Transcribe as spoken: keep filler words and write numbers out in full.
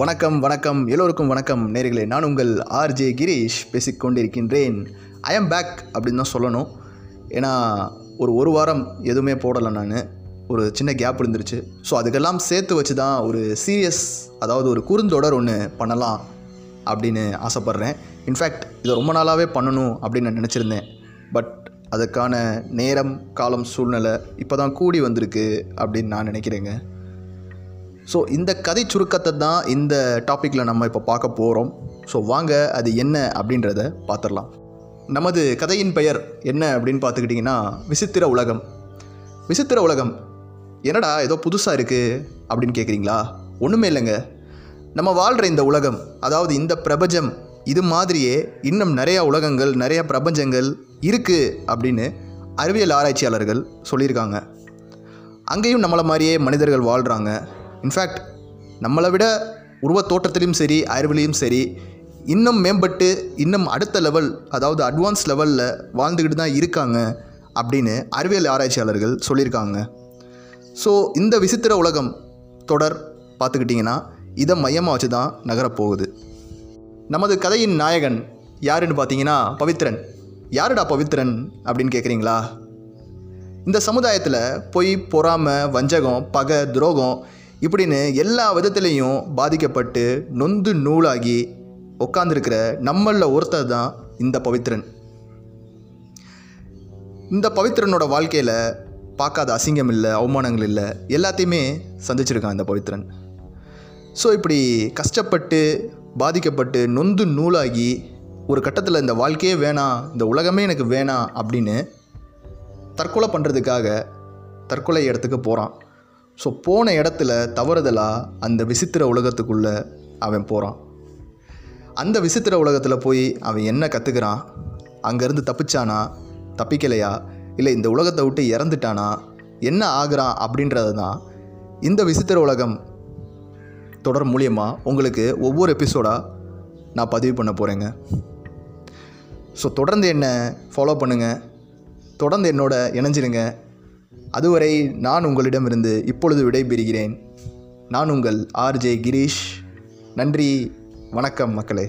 வணக்கம் வணக்கம் எல்லோருக்கும் வணக்கம் நேயர்களே. நான் உங்கள் ஆர்ஜே கிரீஷ் பேசிக்கொண்டிருக்கின்றேன். ஐ ஆம் பேக் அப்படின்னு தான் சொல்லணும். ஏன்னா ஒரு ஒரு வாரம் எதுவுமே போடலை, நான் ஒரு சின்ன கேப் இருந்துருச்சு. ஸோ அதுக்கெல்லாம் சேர்த்து வச்சு தான் ஒரு சீரியஸ், அதாவது ஒரு குறுந்தொடர் ஒன்று பண்ணலாம் அப்படின்னு ஆசைப்பட்றேன். இன்ஃபேக்ட் இதை ரொம்ப நாளாகவே பண்ணணும் அப்படின்னு நான் நினச்சிருந்தேன். பட் அதுக்கான நேரம் காலம் சூழ்நிலை இப்போ தான் கூடி வந்திருக்கு அப்படின்னு நான் நினைக்கிறேங்க. ஸோ இந்த கதை சுருக்கத்தை தான் இந்த டாப்பிக்கில் நம்ம இப்போ பார்க்க போகிறோம். ஸோ வாங்க அது என்ன அப்படின்றத பார்த்துடலாம். நமது கதையின் பெயர் என்ன அப்படின்னு பார்த்துக்கிட்டிங்கன்னா விசித்திர உலகம். விசித்திர உலகம் என்னடா ஏதோ புதுசாக இருக்குது அப்படின்னு கேட்குறீங்களா? ஒன்றுமே இல்லைங்க. நம்ம வாழ்கிற இந்த உலகம், அதாவது இந்த பிரபஞ்சம், இது மாதிரியே இன்னும் நிறையா உலகங்கள் நிறையா பிரபஞ்சங்கள் இருக்குது அப்படின்னு அறிவியல் ஆராய்ச்சியாளர்கள் சொல்லியிருக்காங்க. அங்கேயும் நம்மளை மாதிரியே மனிதர்கள் வாழ்கிறாங்க. இன்ஃபேக்ட் நம்மளை விட உருவத்தோற்றத்திலையும் சரி அறிவிலையும் சரி இன்னும் மேம்பட்டு இன்னும் அடுத்த லெவல், அதாவது அட்வான்ஸ் லெவலில் வாழ்ந்துக்கிட்டு தான் இருக்காங்க அப்படின்னு அறிவியல் ஆராய்ச்சியாளர்கள் சொல்லியிருக்காங்க. ஸோ இந்த விசித்திர உலகம் தொடர் பார்த்துக்கிட்டிங்கன்னா இதை மையமாக வச்சு தான் நகரப்போகுது. நமது கதையின் நாயகன் யாருன்னு பார்த்தீங்கன்னா பவித்திரன். யாருடா பவித்திரன் அப்படின்னு கேட்குறீங்களா? இந்த சமுதாயத்தில் பொய், பொறாமை, வஞ்சகம், பகை, துரோகம் இப்படின்னு எல்லா விதத்துலேயும் பாதிக்கப்பட்டு நொந்து நூலாகி உட்காந்துருக்கிற நம்மளில் ஒருத்தர் தான் இந்த பவித்திரன். இந்த பவித்திரனோட வாழ்க்கையில் பார்க்காத அசிங்கம் இல்லை, அவமானங்கள் இல்லை, எல்லாத்தையுமே சந்திச்சிருக்கான் இந்த பவித்திரன். ஸோ இப்படி கஷ்டப்பட்டு பாதிக்கப்பட்டு நொந்து நூலாகி ஒரு கட்டத்தில் இந்த வாழ்க்கையே வேணாம், இந்த உலகமே எனக்கு வேணாம் அப்படின்னு தற்கொலை பண்ணுறதுக்காக தற்கொலை இடத்துக்கு போகிறான். ஸோ போன இடத்துல தவறுதலாக அந்த விசித்திர உலகத்துக்குள்ளே அவன் போகிறான். அந்த விசித்திர உலகத்தில் போய் அவன் என்ன கற்றுக்கிறான், அங்கேருந்து தப்பிச்சானா தப்பிக்கலையா, இல்லை இந்த உலகத்தை விட்டு இறந்துட்டானா, என்ன ஆகுறான் அப்படின்றது தான் இந்த விசித்திர உலகம் தொடர் மூலியமாக உங்களுக்கு ஒவ்வொரு எபிசோடாக நான் பதிவு பண்ண போகிறேங்க. ஸோ தொடர்ந்து என்னை ஃபாலோ பண்ணுங்கள், தொடர்ந்து என்னோட இணைஞ்சிருங்க. அதுவரை நான் உங்களிடமிருந்து இப்பொழுது விடைபெறுகிறேன். நான் உங்கள் ஆர்ஜே கிரீஷ். நன்றி, வணக்கம் மக்களே.